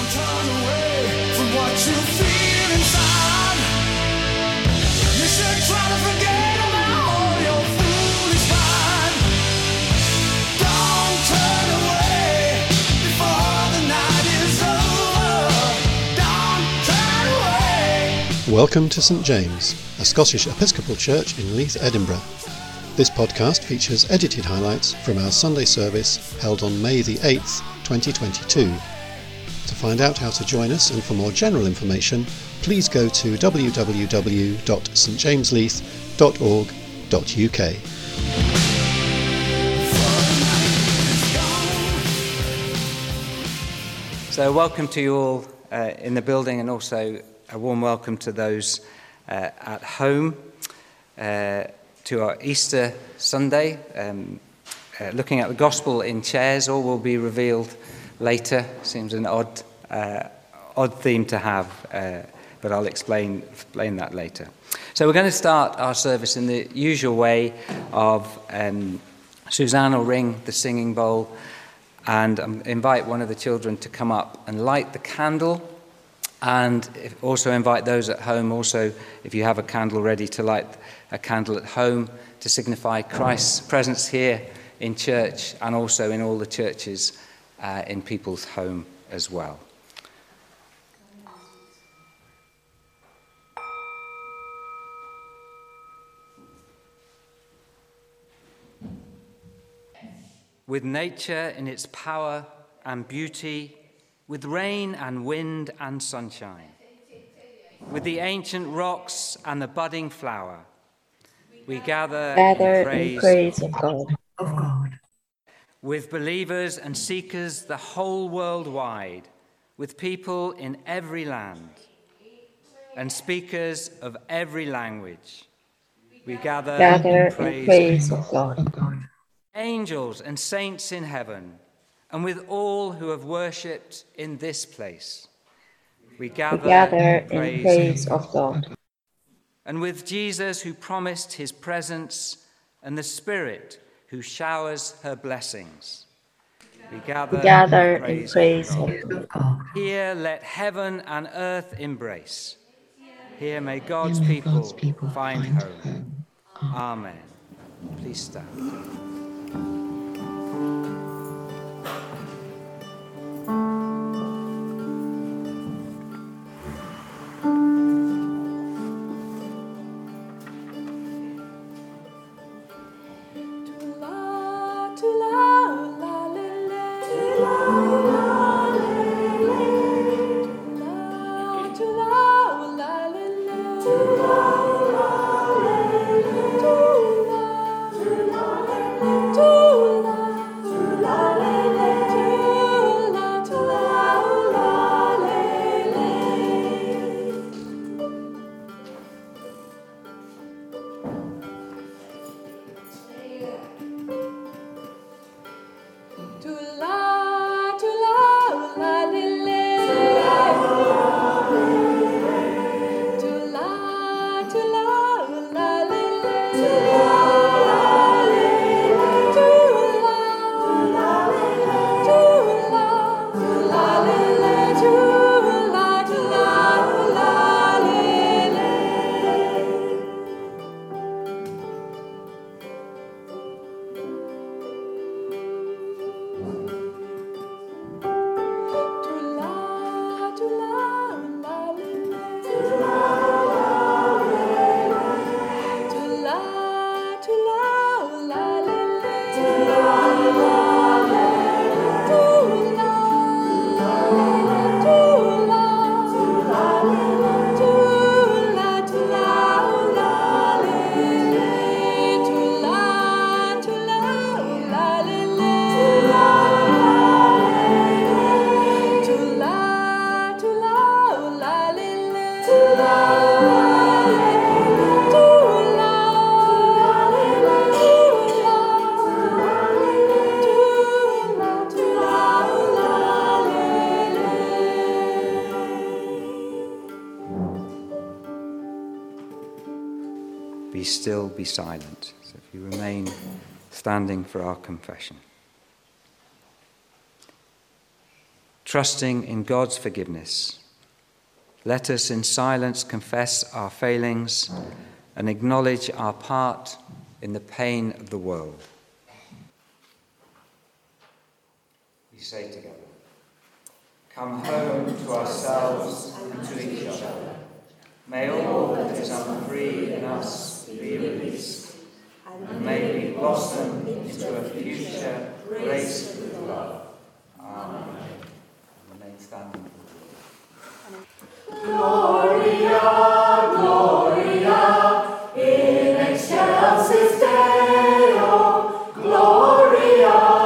Don't turn away from what you feel inside. You should try to forget about all your foolish pride. Don't turn away before the night is over. Don't turn away. Welcome to St James, a Scottish Episcopal church in Leith, Edinburgh. This podcast features edited highlights from our Sunday service held on May the 8th, 2022. To find out how to join us and for more general information, please go to www.stjamesleith.org.uk. So welcome to you all in the building, and also a warm welcome to those at home to our Easter Sunday. Looking at the Gospel in chairs, all will be revealed later. Seems an odd theme to have, but I'll explain that later. So we're going to start our service in the usual way of Suzanne will ring the singing bowl, and invite one of the children to come up and light the candle, and also invite those at home also, if you have a candle ready, to light a candle at home to signify Christ's presence here in church and also in all the churches in people's home as well. With nature in its power and beauty, with rain and wind and sunshine, with the ancient rocks and the budding flower, we gather in praise of God. With believers and seekers the whole world wide, with people in every land, and speakers of every language, we gather in praise of God. Angels and saints in heaven, and with all who have worshipped in this place, we gather in praise of God. And with Jesus, who promised his presence, and the Spirit, who showers her blessings, we gather in praise of God. Here let heaven and earth embrace. Here may God's people find home. Amen. Please stand. Be still, be silent. So if you remain standing for our confession. trusting in God's forgiveness. Let us in silence confess our failings and acknowledge our part in the pain of the world. We say together, come home to ourselves and to each other. May all that is unfree in us be released, and may we blossom into a future graced with love. Amen. And remain standing. Gloria, Gloria, in excelsis Deo, Gloria.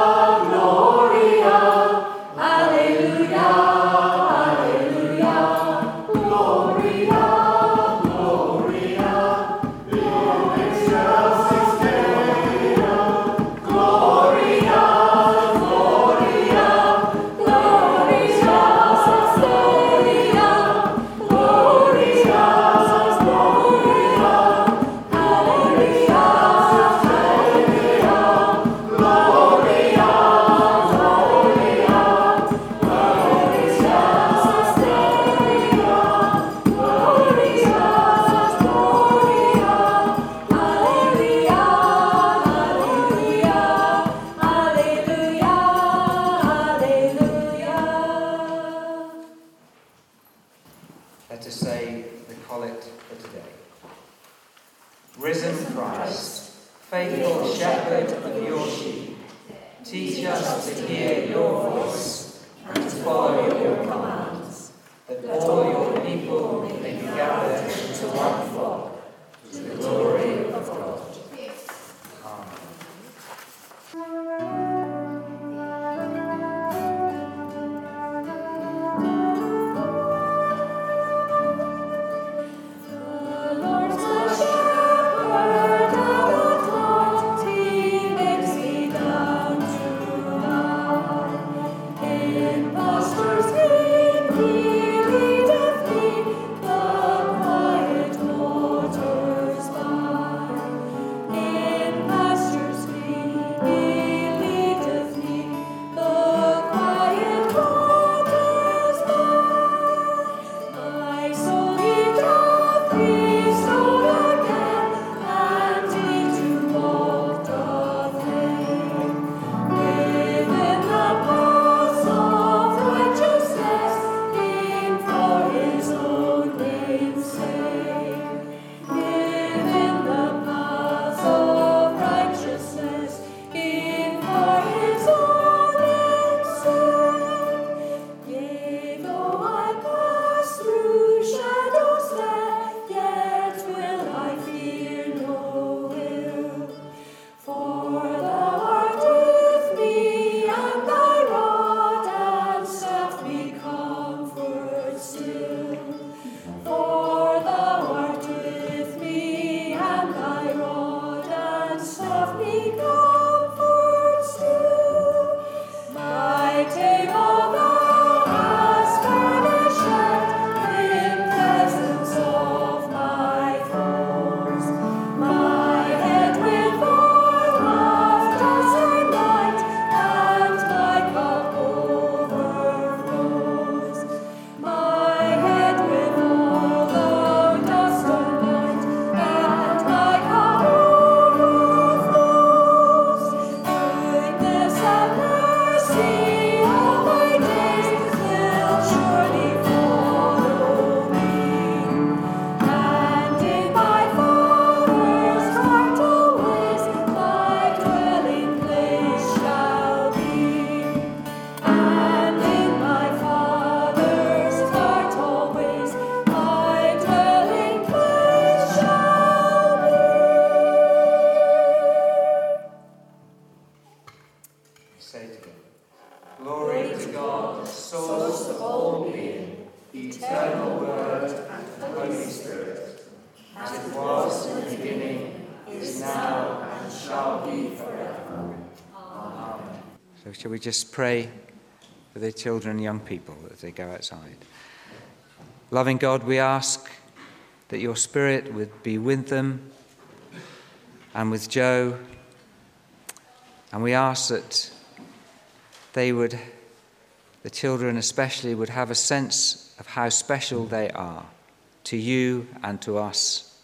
Shall we just pray for the children and young people as they go outside? Loving God, we ask that your Spirit would be with them and with Joe, and we ask that they would the children especially would have a sense of how special they are to you and to us.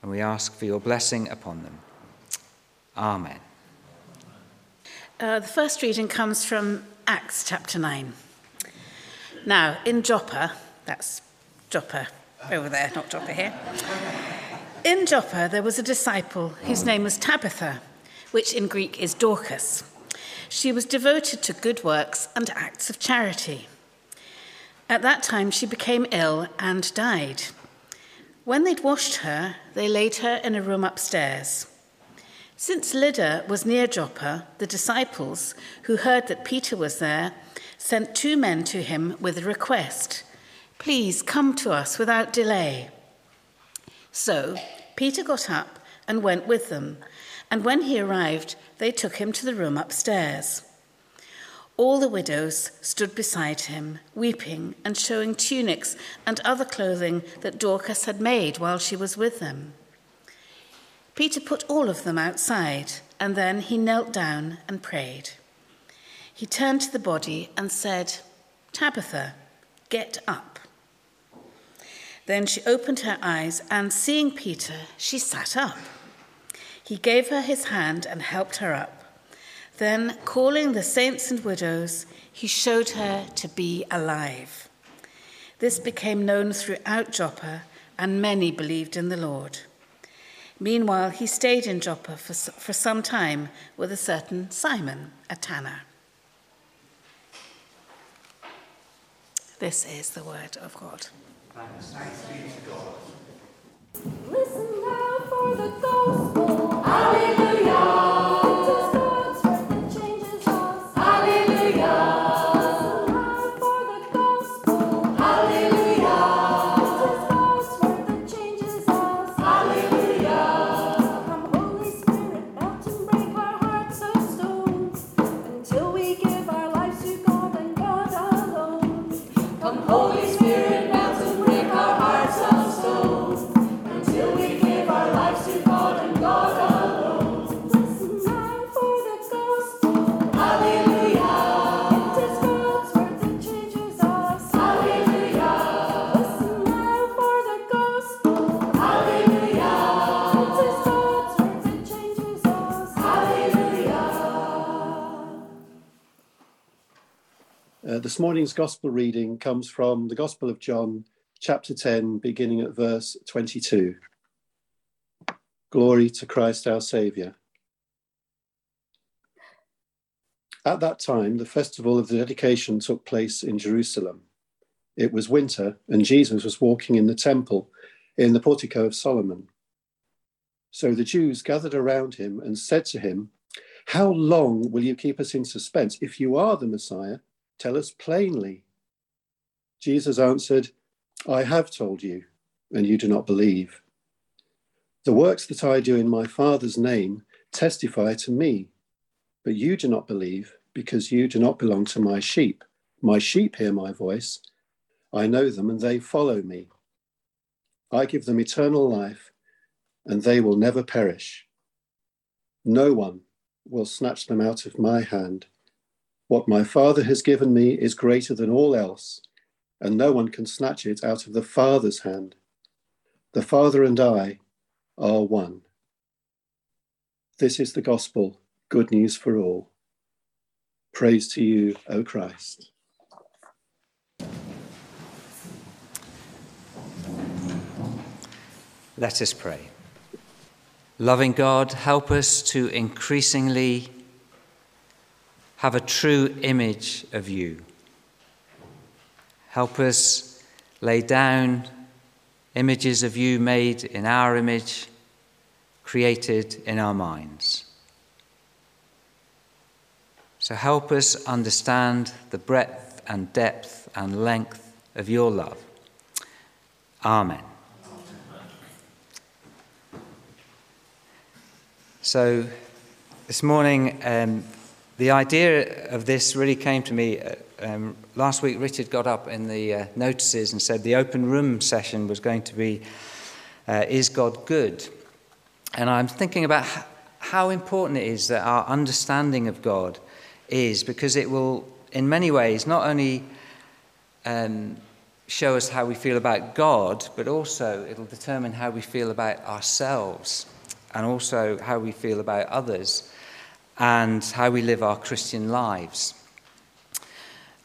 And we ask for your blessing upon them. Amen. The first reading comes from Acts chapter 9. Now, in Joppa, that's Joppa over there, not Joppa here. In Joppa, there was a disciple whose name was Tabitha, which in Greek is Dorcas. She was devoted to good works and acts of charity. At that time, she became ill and died. When they'd washed her, they laid her in a room upstairs. Since Lydda was near Joppa, the disciples, who heard that Peter was there, sent two men to him with a request, "Please come to us without delay." So Peter got up and went with them, and when he arrived, they took him to the room upstairs. All the widows stood beside him, weeping and showing tunics and other clothing that Dorcas had made while she was with them. Peter put all of them outside, and then he knelt down and prayed. He turned to the body and said, "Tabitha, get up." Then she opened her eyes, and seeing Peter, she sat up. He gave her his hand and helped her up. Then, calling the saints and widows, he showed her to be alive. This became known throughout Joppa, and many believed in the Lord. Meanwhile, he stayed in Joppa for some time with a certain Simon, a tanner. This is the word of God. Thanks be to God. Listen now for the gospel. Alleluia. This morning's Gospel reading comes from the Gospel of John, chapter 10, beginning at verse 22. Glory to Christ our Saviour. At that time, the festival of the dedication took place in Jerusalem. It was winter, and Jesus was walking in the temple in the portico of Solomon. So the Jews gathered around him and said to him, "How long will you keep us in suspense? If you are the Messiah, tell us plainly." Jesus answered, "I have told you, and you do not believe. The works that I do in my Father's name testify to me, but you do not believe because you do not belong to my sheep. My sheep hear my voice. I know them, and they follow me. I give them eternal life, and they will never perish. No one will snatch them out of my hand. What my Father has given me is greater than all else, and no one can snatch it out of the Father's hand. The Father and I are one." This is the gospel, good news for all. Praise to you, O Christ. Let us pray. Loving God, help us to increasingly have a true image of you. Help us lay down images of you made in our image, created in our minds. So help us understand the breadth and depth and length of your love. Amen. So this morning, the idea of this really came to me. Last week, Richard got up in the notices and said the open room session was going to be, Is God Good? And I'm thinking about how important it is that our understanding of God is, because it will in many ways not only show us how we feel about God, but also it'll determine how we feel about ourselves and also how we feel about others and how we live our Christian lives.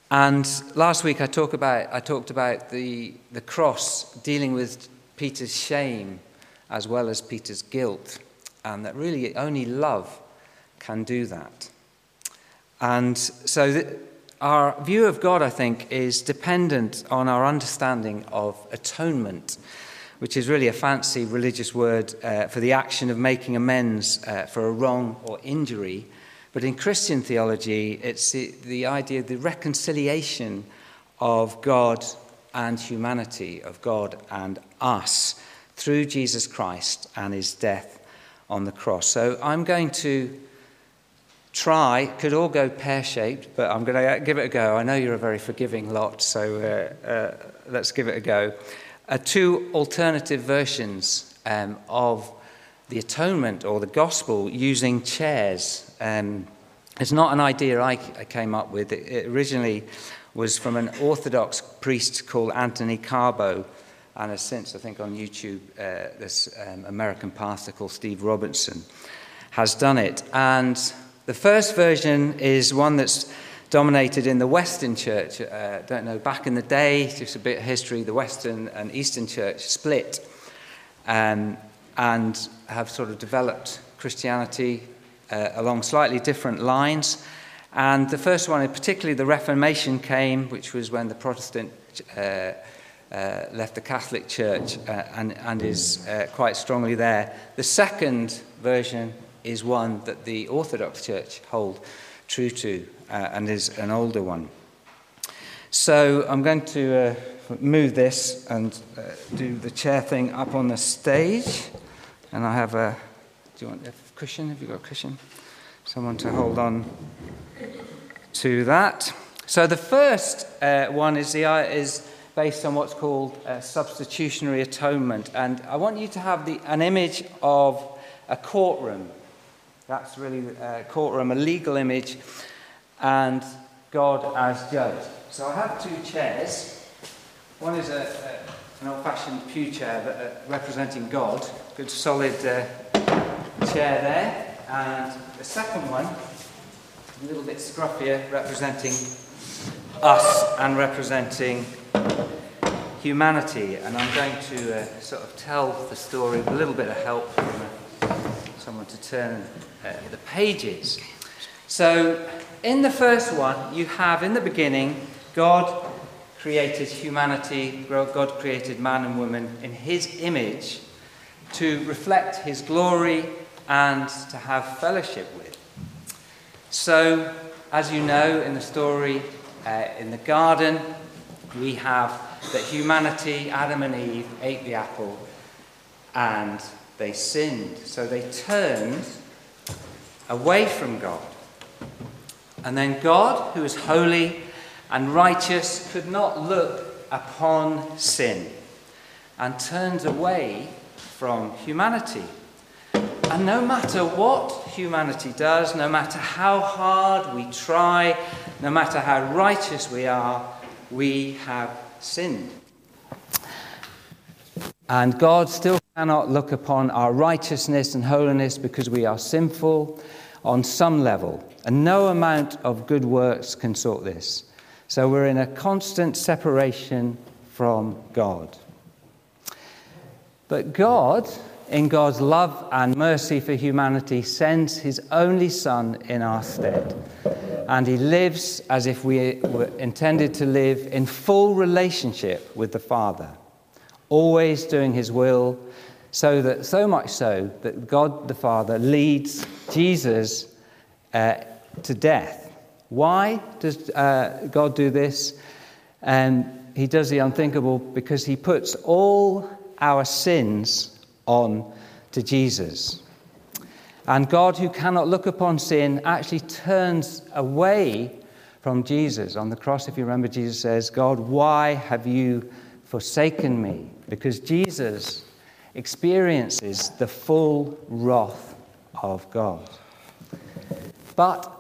And last week I talked about the cross dealing with Peter's shame as well as Peter's guilt, and that really only love can do that. And so our view of God, I think, is dependent on our understanding of atonement, which is really a fancy religious word for the action of making amends for a wrong or injury. But in Christian theology, it's the idea of the reconciliation of God and humanity, of God and us, through Jesus Christ and his death on the cross. So I'm going to try, could all go pear-shaped, but I'm going to give it a go. I know you're a very forgiving lot, so let's give it a go. Two alternative versions of the atonement or the gospel using chairs. It's not an idea I came up with. It originally was from an Orthodox priest called Anthony Carbo, and has since, I think, on YouTube, this American pastor called Steve Robinson has done it. And the first version is one that's dominated in the Western Church. Don't know, back in the day, just a bit of history, the Western and Eastern Church split and have sort of developed Christianity along slightly different lines. And the first one, and particularly the Reformation came, which was when the Protestant left the Catholic Church and is quite strongly there. The second version is one that the Orthodox Church hold true to and is an older one. So I'm going to move this and do the chair thing up on the stage. And I have a... Do you want a cushion? Have you got a cushion? Someone to hold on to that. So the first one is based on what's called substitutionary atonement. And I want you to have an image of a courtroom. That's really a courtroom, a legal image, and God as judge. So I have two chairs. One is an old-fashioned pew chair representing God. Good solid... chair there, and the second one, a little bit scruffier, representing us and representing humanity. And I'm going to sort of tell the story with a little bit of help from someone to turn the pages. So in the first one, you have in the beginning, God created humanity, God created man and woman in his image to reflect his glory and to have fellowship with. So, as you know, in the story in the garden, we have that humanity, Adam and Eve, ate the apple and they sinned. So they turned away from God. And then God, who is holy and righteous, could not look upon sin and turned away from humanity. And no matter what humanity does, no matter how hard we try, no matter how righteous we are, we have sinned. And God still cannot look upon our righteousness and holiness because we are sinful on some level. And no amount of good works can sort this. So we're in a constant separation from God. But God, in God's love and mercy for humanity, sends his only Son in our stead. And he lives as if we were intended to live in full relationship with the Father, always doing his will, so much so that God the Father leads Jesus to death. Why does God do this? He does the unthinkable because he puts all our sins on to Jesus. And God, who cannot look upon sin, actually turns away from Jesus. On the cross, if you remember, Jesus says, God, why have you forsaken me? Because Jesus experiences the full wrath of God. But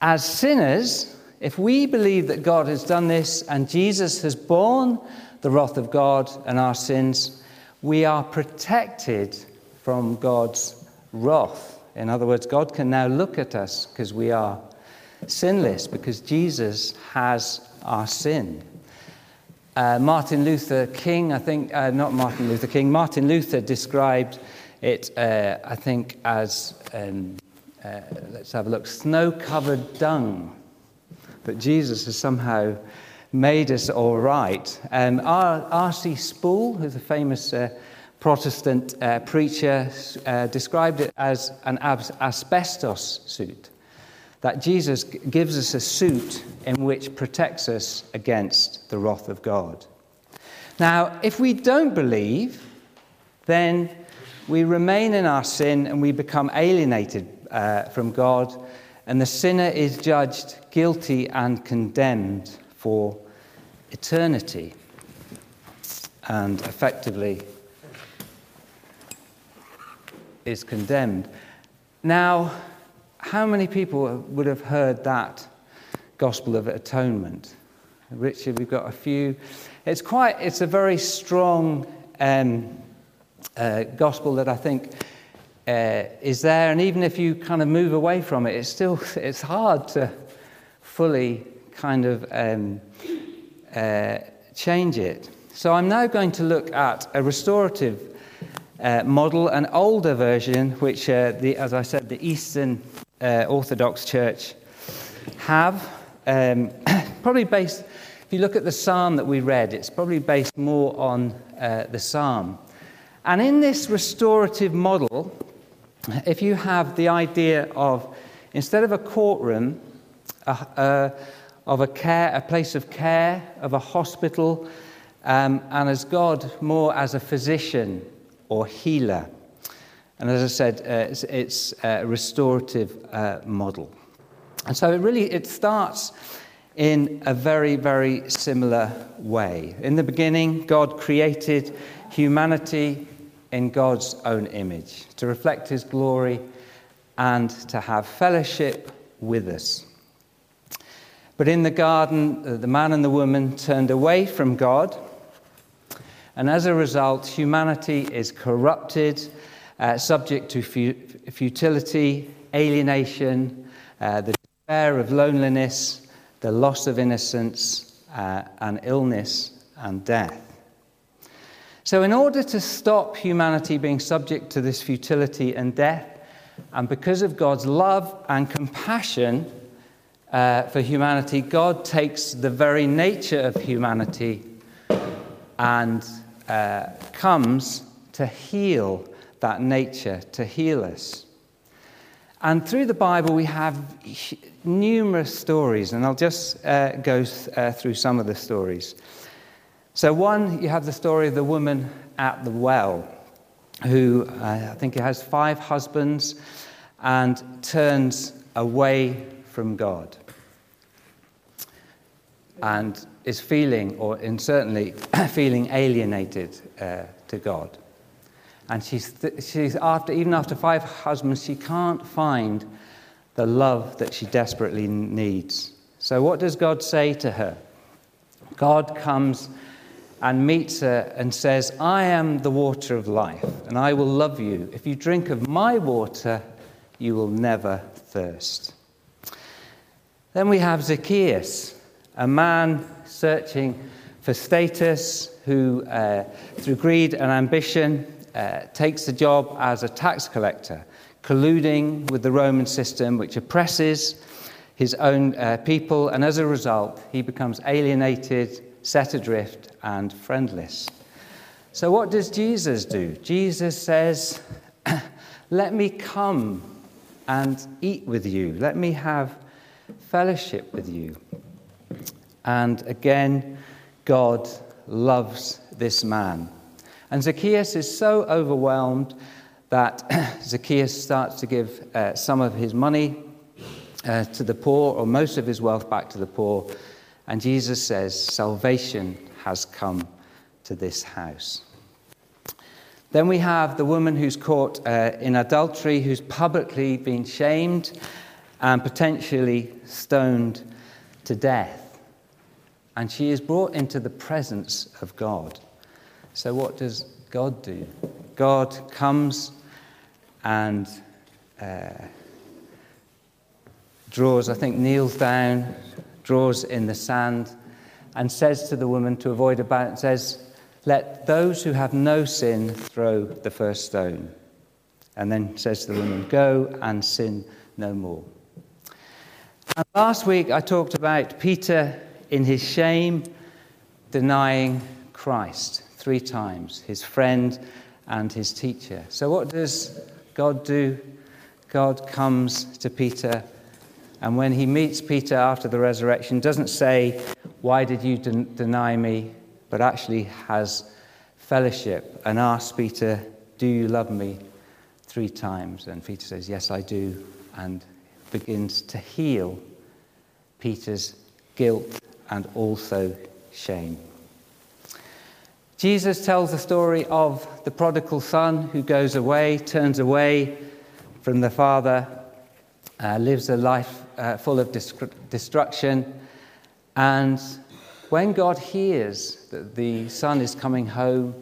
as sinners, If we believe that God has done this and Jesus has borne the wrath of God and our sins, we are protected from God's wrath. In other words, God can now look at us because we are sinless, because Jesus has our sin. Martin Luther described it, I think, as, let's have a look, snow-covered dung. But Jesus has somehow made us all right. R.C. Sproul, who's a famous Protestant preacher, described it as an asbestos suit, that Jesus gives us a suit in which protects us against the wrath of God. Now, if we don't believe, then we remain in our sin and we become alienated from God, and the sinner is judged guilty and condemned for eternity. And effectively is condemned. Now, how many people would have heard that gospel of atonement? Richard, we've got a few. It's a very strong gospel that I think is there, and even if you kind of move away from it, it's hard to fully kind of change it. So I'm now going to look at a restorative model, an older version, which, as I said, the Eastern Orthodox Church have. Probably based, if you look at the psalm that we read, it's probably based more on the psalm. And in this restorative model, if you have the idea of, instead of a courtroom, a place of care, of a hospital, and as God more as a physician or healer. And as I said, it's a restorative model. And so it starts in a very, very similar way. In the beginning, God created humanity in God's own image, to reflect his glory and to have fellowship with us. But in the garden, the man and the woman turned away from God, and as a result, humanity is corrupted, subject to futility, alienation, the despair of loneliness, the loss of innocence, and illness and death. So in order to stop humanity being subject to this futility and death, and because of God's love and compassion for humanity, God takes the very nature of humanity and comes to heal that nature, to heal us. And through the Bible, we have numerous stories, and I'll just go through some of the stories. So one, you have the story of the woman at the well, who I think has 5 husbands and turns away from God and is feeling, feeling alienated to God. And after 5 husbands, she can't find the love that she desperately needs. So what does God say to her? God comes and meets her and says, I am the water of life, and I will love you. If you drink of my water, you will never thirst. Then we have Zacchaeus, a man searching for status, who, through greed and ambition, takes a job as a tax collector, colluding with the Roman system, which oppresses his own people, and as a result, he becomes alienated, set adrift and friendless. So what does Jesus do? Jesus says, let me come and eat with you. Let me have fellowship with you. And again, God loves this man. And Zacchaeus is so overwhelmed that Zacchaeus starts to give some of his money to the poor, or most of his wealth back to the poor. And Jesus says, salvation has come to this house. Then we have the woman who's caught in adultery, who's publicly been shamed and potentially stoned to death, and she is brought into the presence of God. So what does God do? God comes and draws, I think, kneels down, draws in the sand, and says to the woman to avoid a battle, says, "Let those who have no sin throw the first stone." And then says to the woman, "Go and sin no more." And last week I talked about Peter in his shame denying Christ 3 times, his friend and his teacher. So what does God do? God comes to Peter, and when he meets Peter after the resurrection, doesn't say, "Why did you deny me?" but actually has fellowship and asks Peter, "Do you love me?" 3 times. And Peter says, "Yes, I do," and begins to heal Peter's guilt and also shame. Jesus tells the story of the prodigal son who goes away, turns away from the father, lives a life full of destruction. And when God hears that the son is coming home,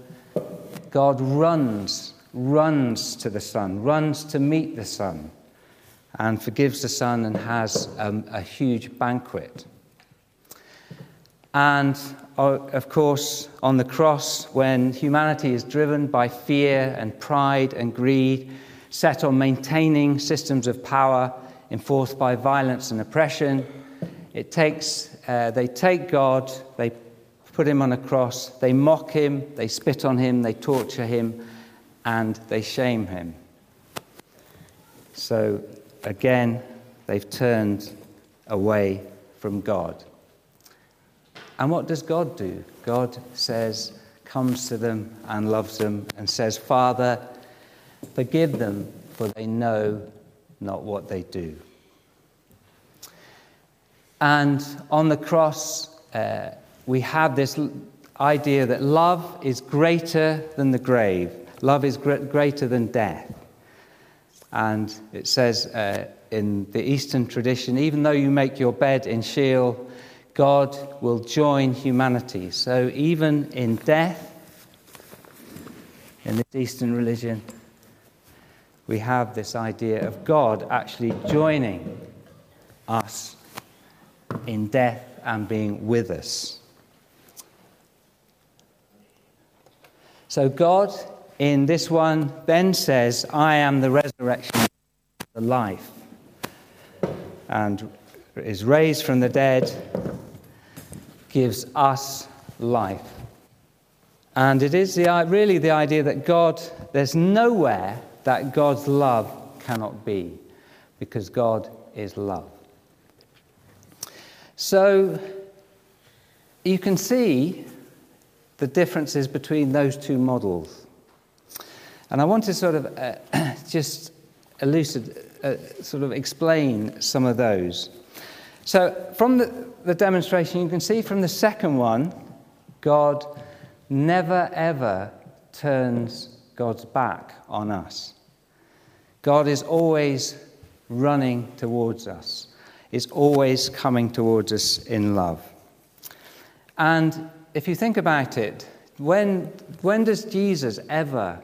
God runs to the son, runs to meet the son, and forgives the son and has a huge banquet. And of course, on the cross, when humanity is driven by fear and pride and greed, set on maintaining systems of power enforced by violence and oppression, they take God, they put him on a cross, they mock him, they spit on him, they torture him, and they shame him. So again, they've turned away from God. And what does God do? God says, comes to them and loves them and says, "Father, forgive them, for they know not what they do." And on the cross, we have this idea that love is greater than the grave. Love is greater than death. And it says in the Eastern tradition, even though you make your bed in Sheol, God will join humanity. So even in death, in this Eastern religion, we have this idea of God actually joining us in death and being with us. So God in this one then says, "I am the resurrection and the life," and is raised from the dead, gives us life. And it is really the idea that God, there's nowhere that God's love cannot be, because God is love. So you can see the differences between those two models. And I want to sort of just explain some of those. So from the demonstration, you can see from the second one, God never ever turns God's back on us. God is always running towards us, is always coming towards us in love. And if you think about it, when does Jesus ever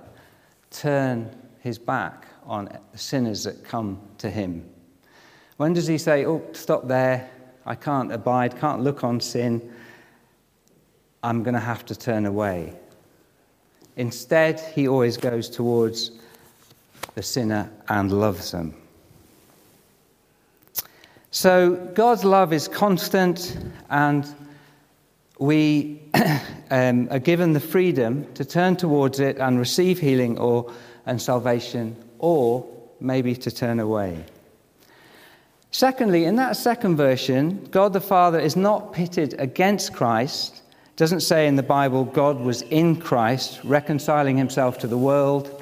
turn his back on sinners that come to him? When does he say, "Oh, stop there, I can't abide, can't look on sin, I'm going to have to turn away"? Instead, he always goes towards the sinner and loves them. So God's love is constant, and we are given the freedom to turn towards it and receive healing and salvation, or maybe to turn away. Secondly, in that second version, God the Father is not pitted against Christ. It doesn't say in the Bible God was in Christ, reconciling himself to the world.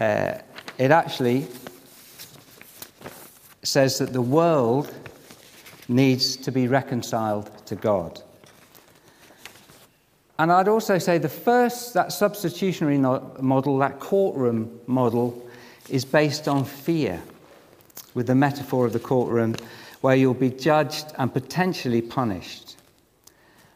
It actually says that the world needs to be reconciled to God. And I'd also say that substitutionary model, that courtroom model, is based on fear, with the metaphor of the courtroom, where you'll be judged and potentially punished.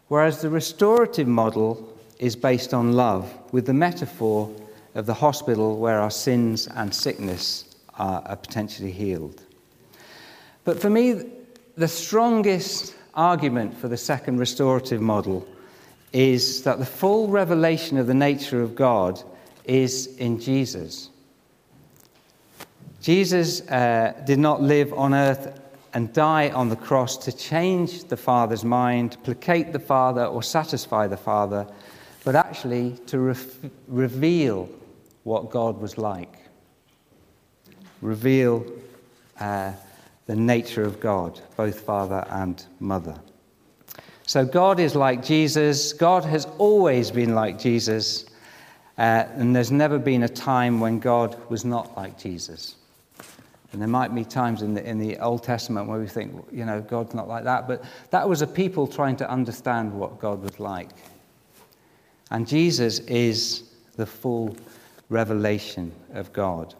Whereas the restorative model is based on love, with the metaphor of the hospital where our sins and sickness are potentially healed. But for me, the strongest argument for the second restorative model is that the full revelation of the nature of God is in Jesus. Jesus did not live on earth and die on the cross to change the Father's mind, placate the Father, or satisfy the Father, but actually to reveal what God was like. Reveal the nature of God, both Father and Mother. So God is like Jesus. God has always been like Jesus. And there's never been a time when God was not like Jesus. And there might be times in the Old Testament where we think, you know, God's not like that. But that was a people trying to understand what God was like. And Jesus is the full revelation of God.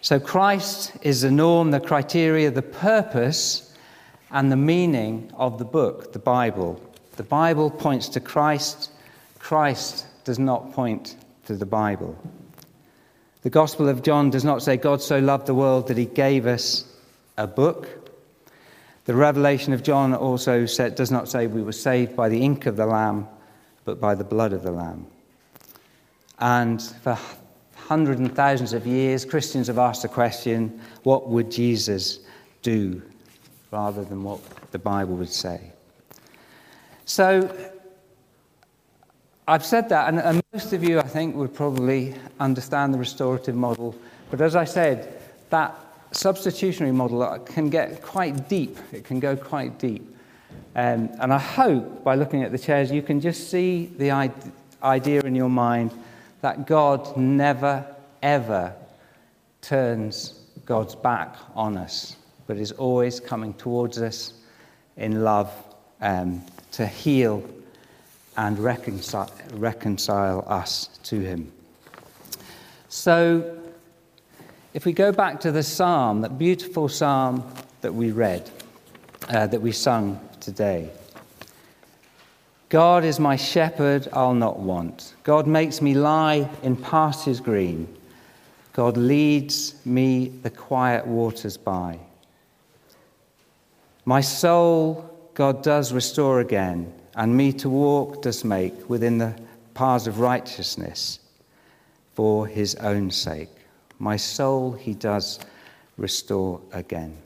So Christ is the norm, the criteria, the purpose, and the meaning of the book, the Bible. The Bible points to Christ. Christ does not point to the Bible. The Gospel of John does not say God so loved the world that he gave us a book. The Revelation of John also does not say we were saved by the ink of the Lamb, but by the blood of the Lamb. And for hundreds and thousands of years, Christians have asked the question, what would Jesus do, rather than what the Bible would say? So I've said that, and most of you, I think, would probably understand the restorative model. But as I said, that substitutionary model can get quite deep. It can go quite deep. And I hope, by looking at the chairs, you can just see the idea in your mind that God never, ever turns God's back on us, but is always coming towards us in love to heal and reconcile us to him. So if we go back to the psalm, that beautiful psalm that we read, that we sung today. God is my shepherd, I'll not want. God makes me lie in pastures green. God leads me the quiet waters by. My soul God does restore again, and me to walk does make within the paths of righteousness for his own sake. My soul he does restore again.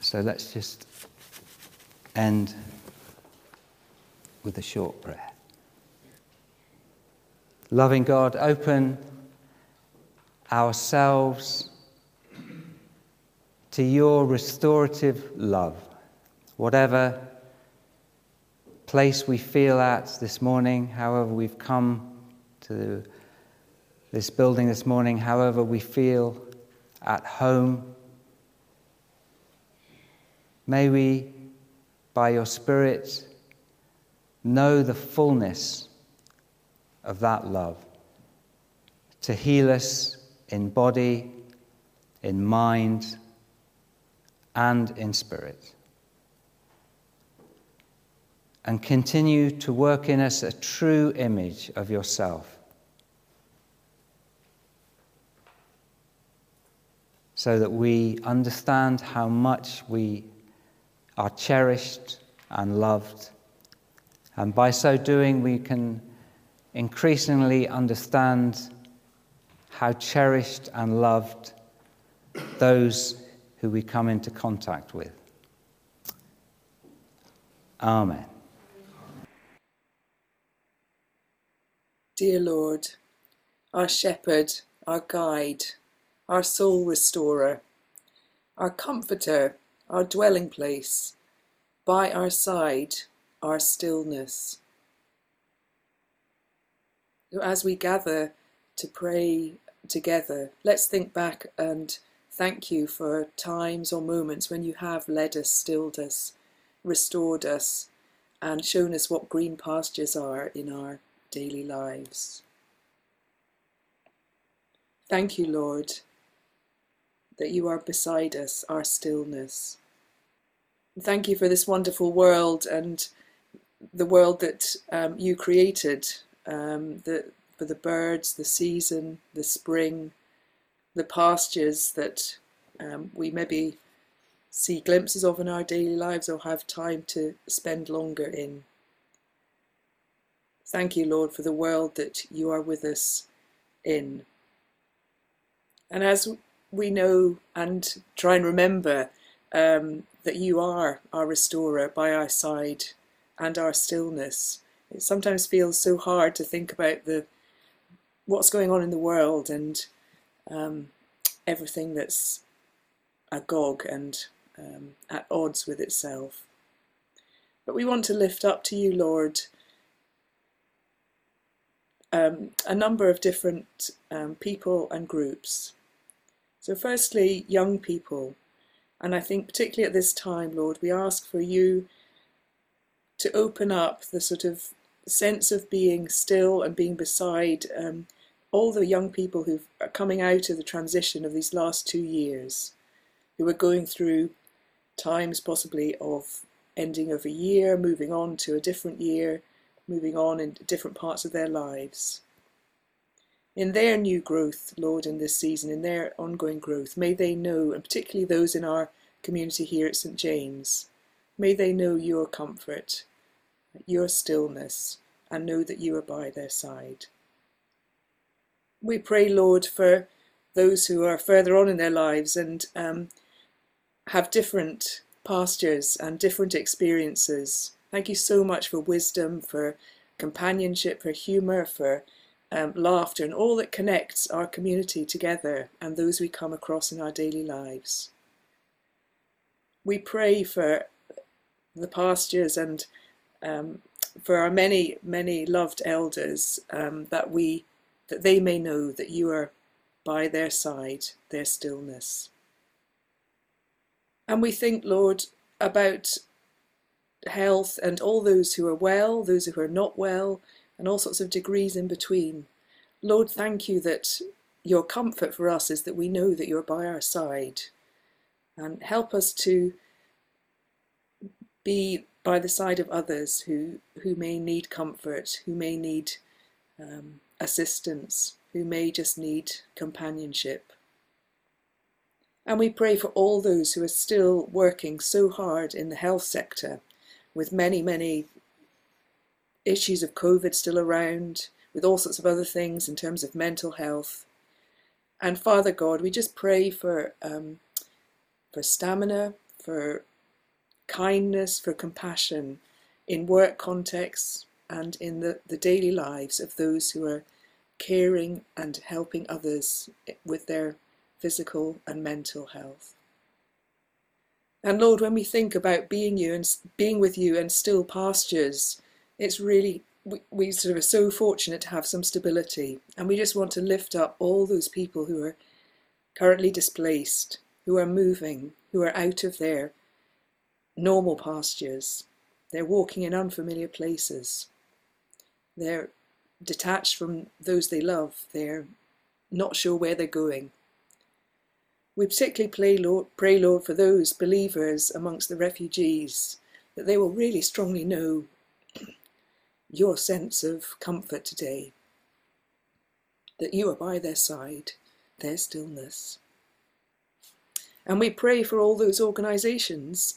So let's just end with a short prayer. Loving God, open ourselves to your restorative love. Whatever place we feel at this morning, however we've come to this building this morning, however we feel at home, may we, by your Spirit, know the fullness of that love to heal us in body, in mind, and in spirit. And continue to work in us a true image of yourself, so that we understand how much we are cherished and loved. And by so doing, we can increasingly understand how cherished and loved those who we come into contact with. Amen. Dear Lord, our shepherd, our guide, our soul restorer, our comforter, our dwelling place, by our side, our stillness. So as we gather to pray together, let's think back and thank you for times or moments when you have led us, stilled us, restored us, and shown us what green pastures are in our daily lives. Thank you, Lord, that you are beside us, our stillness. Thank you for this wonderful world and the world that you created, for the birds, the season, the spring, the pastures that we maybe see glimpses of in our daily lives or have time to spend longer in. Thank you, Lord, for the world that you are with us in. And as we know and try and remember that you are our restorer by our side and our stillness, it sometimes feels so hard to think about what's going on in the world and everything that's agog and at odds with itself. But we want to lift up to you, Lord, a number of different people and groups. So firstly, young people. And I think particularly at this time, Lord, we ask for you to open up the sort of sense of being still and being beside all the young people who are coming out of the transition of these last 2 years, who are going through times possibly of ending of a year, moving on to a different year, moving on in different parts of their lives. In their new growth, Lord, in this season, in their ongoing growth, may they know, and particularly those in our community here at St James, may they know your comfort, your stillness, and know that you are by their side. We pray, Lord, for those who are further on in their lives and have different pastures and different experiences. Thank you so much for wisdom, for companionship, for humour, for laughter, and all that connects our community together and those we come across in our daily lives. We pray for the pastures and for our many, many loved elders, that they may know that you are by their side, their stillness. And we think, Lord, about health and all those who are well, those who are not well, and all sorts of degrees in between. Lord, thank you that your comfort for us is that we know that you're by our side. And help us to be by the side of others who may need comfort, who may need assistance, who may just need companionship. And we pray for all those who are still working so hard in the health sector, with many, many issues of COVID still around, with all sorts of other things in terms of mental health. And Father God, we just pray for stamina, for kindness, for compassion in work contexts and in the daily lives of those who are caring and helping others with their physical and mental health. And Lord, when we think about being with you and still pastures, it's really, we sort of are so fortunate to have some stability, and we just want to lift up all those people who are currently displaced, who are moving, who are out of their normal pastures. They're walking in unfamiliar places. They're detached from those they love. They're not sure where they're going. We particularly pray, Lord, for those believers amongst the refugees, that they will really strongly know your sense of comfort today, that you are by their side, their stillness. And we pray for all those organisations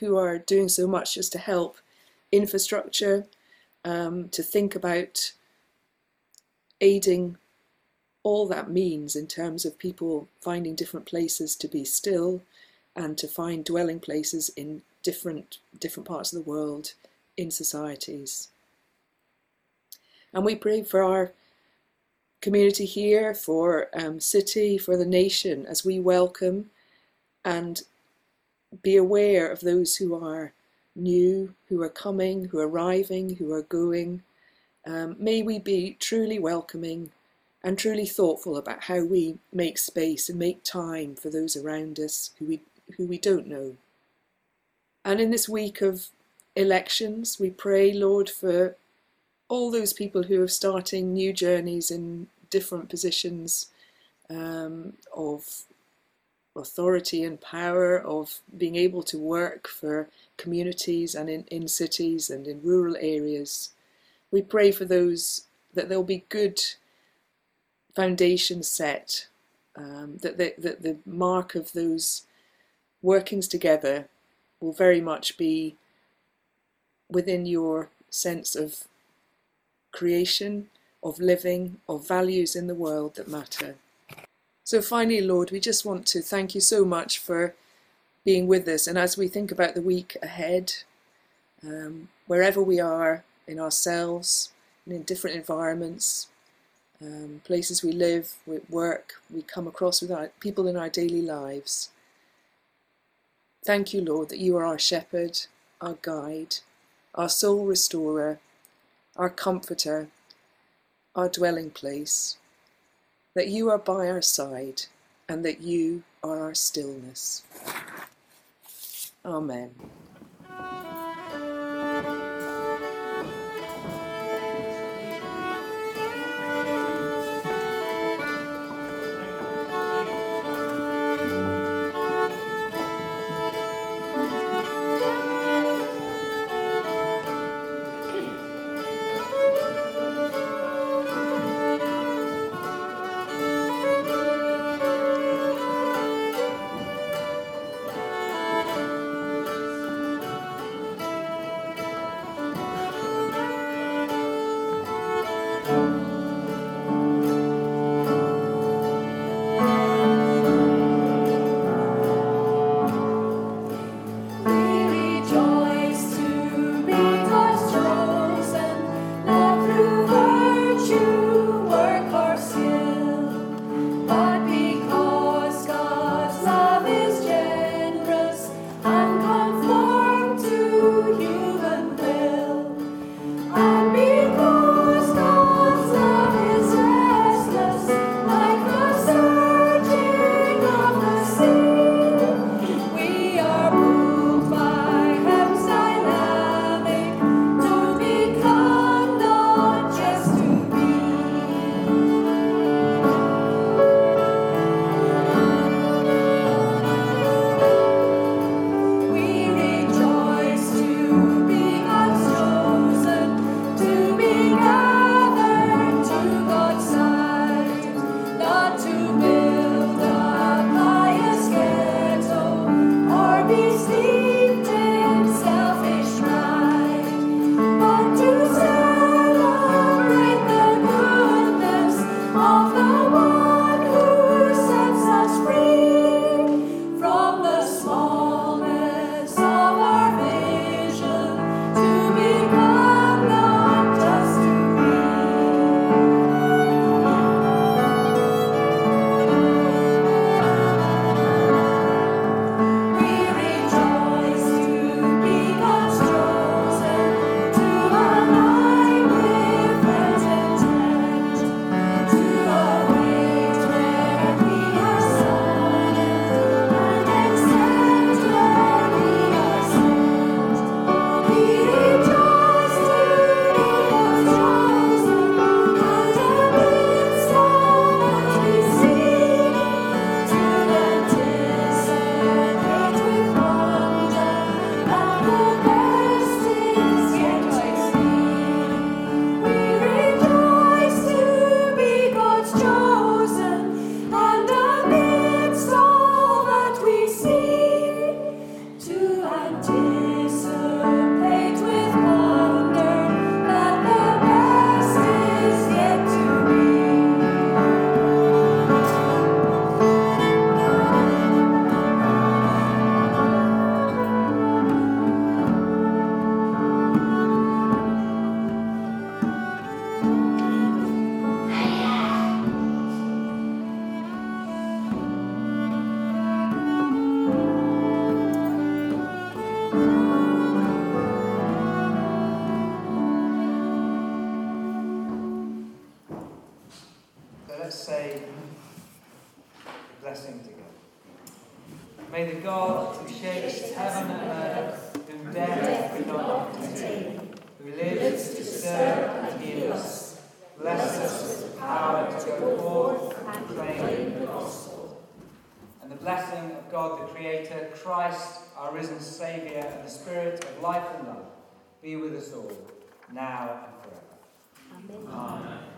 who are doing so much just to help infrastructure, to think about aiding all that means in terms of people finding different places to be still and to find dwelling places in different parts of the world, in societies. And we pray for our community here, for city, for the nation, as we welcome and be aware of those who are new, who are coming, who are arriving, who are going. May we be truly welcoming and truly thoughtful about how we make space and make time for those around us who we don't know. And in this week of elections, we pray, Lord, for all those people who are starting new journeys in different positions authority and power of being able to work for communities and in cities and in rural areas. We pray for those, that there'll be good foundations set, that the mark of those workings together will very much be within your sense of creation, of living, of values in the world that matter. So finally, Lord, we just want to thank you so much for being with us. And as we think about the week ahead, wherever we are in ourselves and in different environments, places we live, we work, we come across with our people in our daily lives. Thank you, Lord, that you are our shepherd, our guide, our soul restorer, our comforter, our dwelling place, that you are by our side and that you are our stillness. Amen. our risen Saviour, and the Spirit of life and love, be with us all, now and forever. Amen.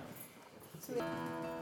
Amen.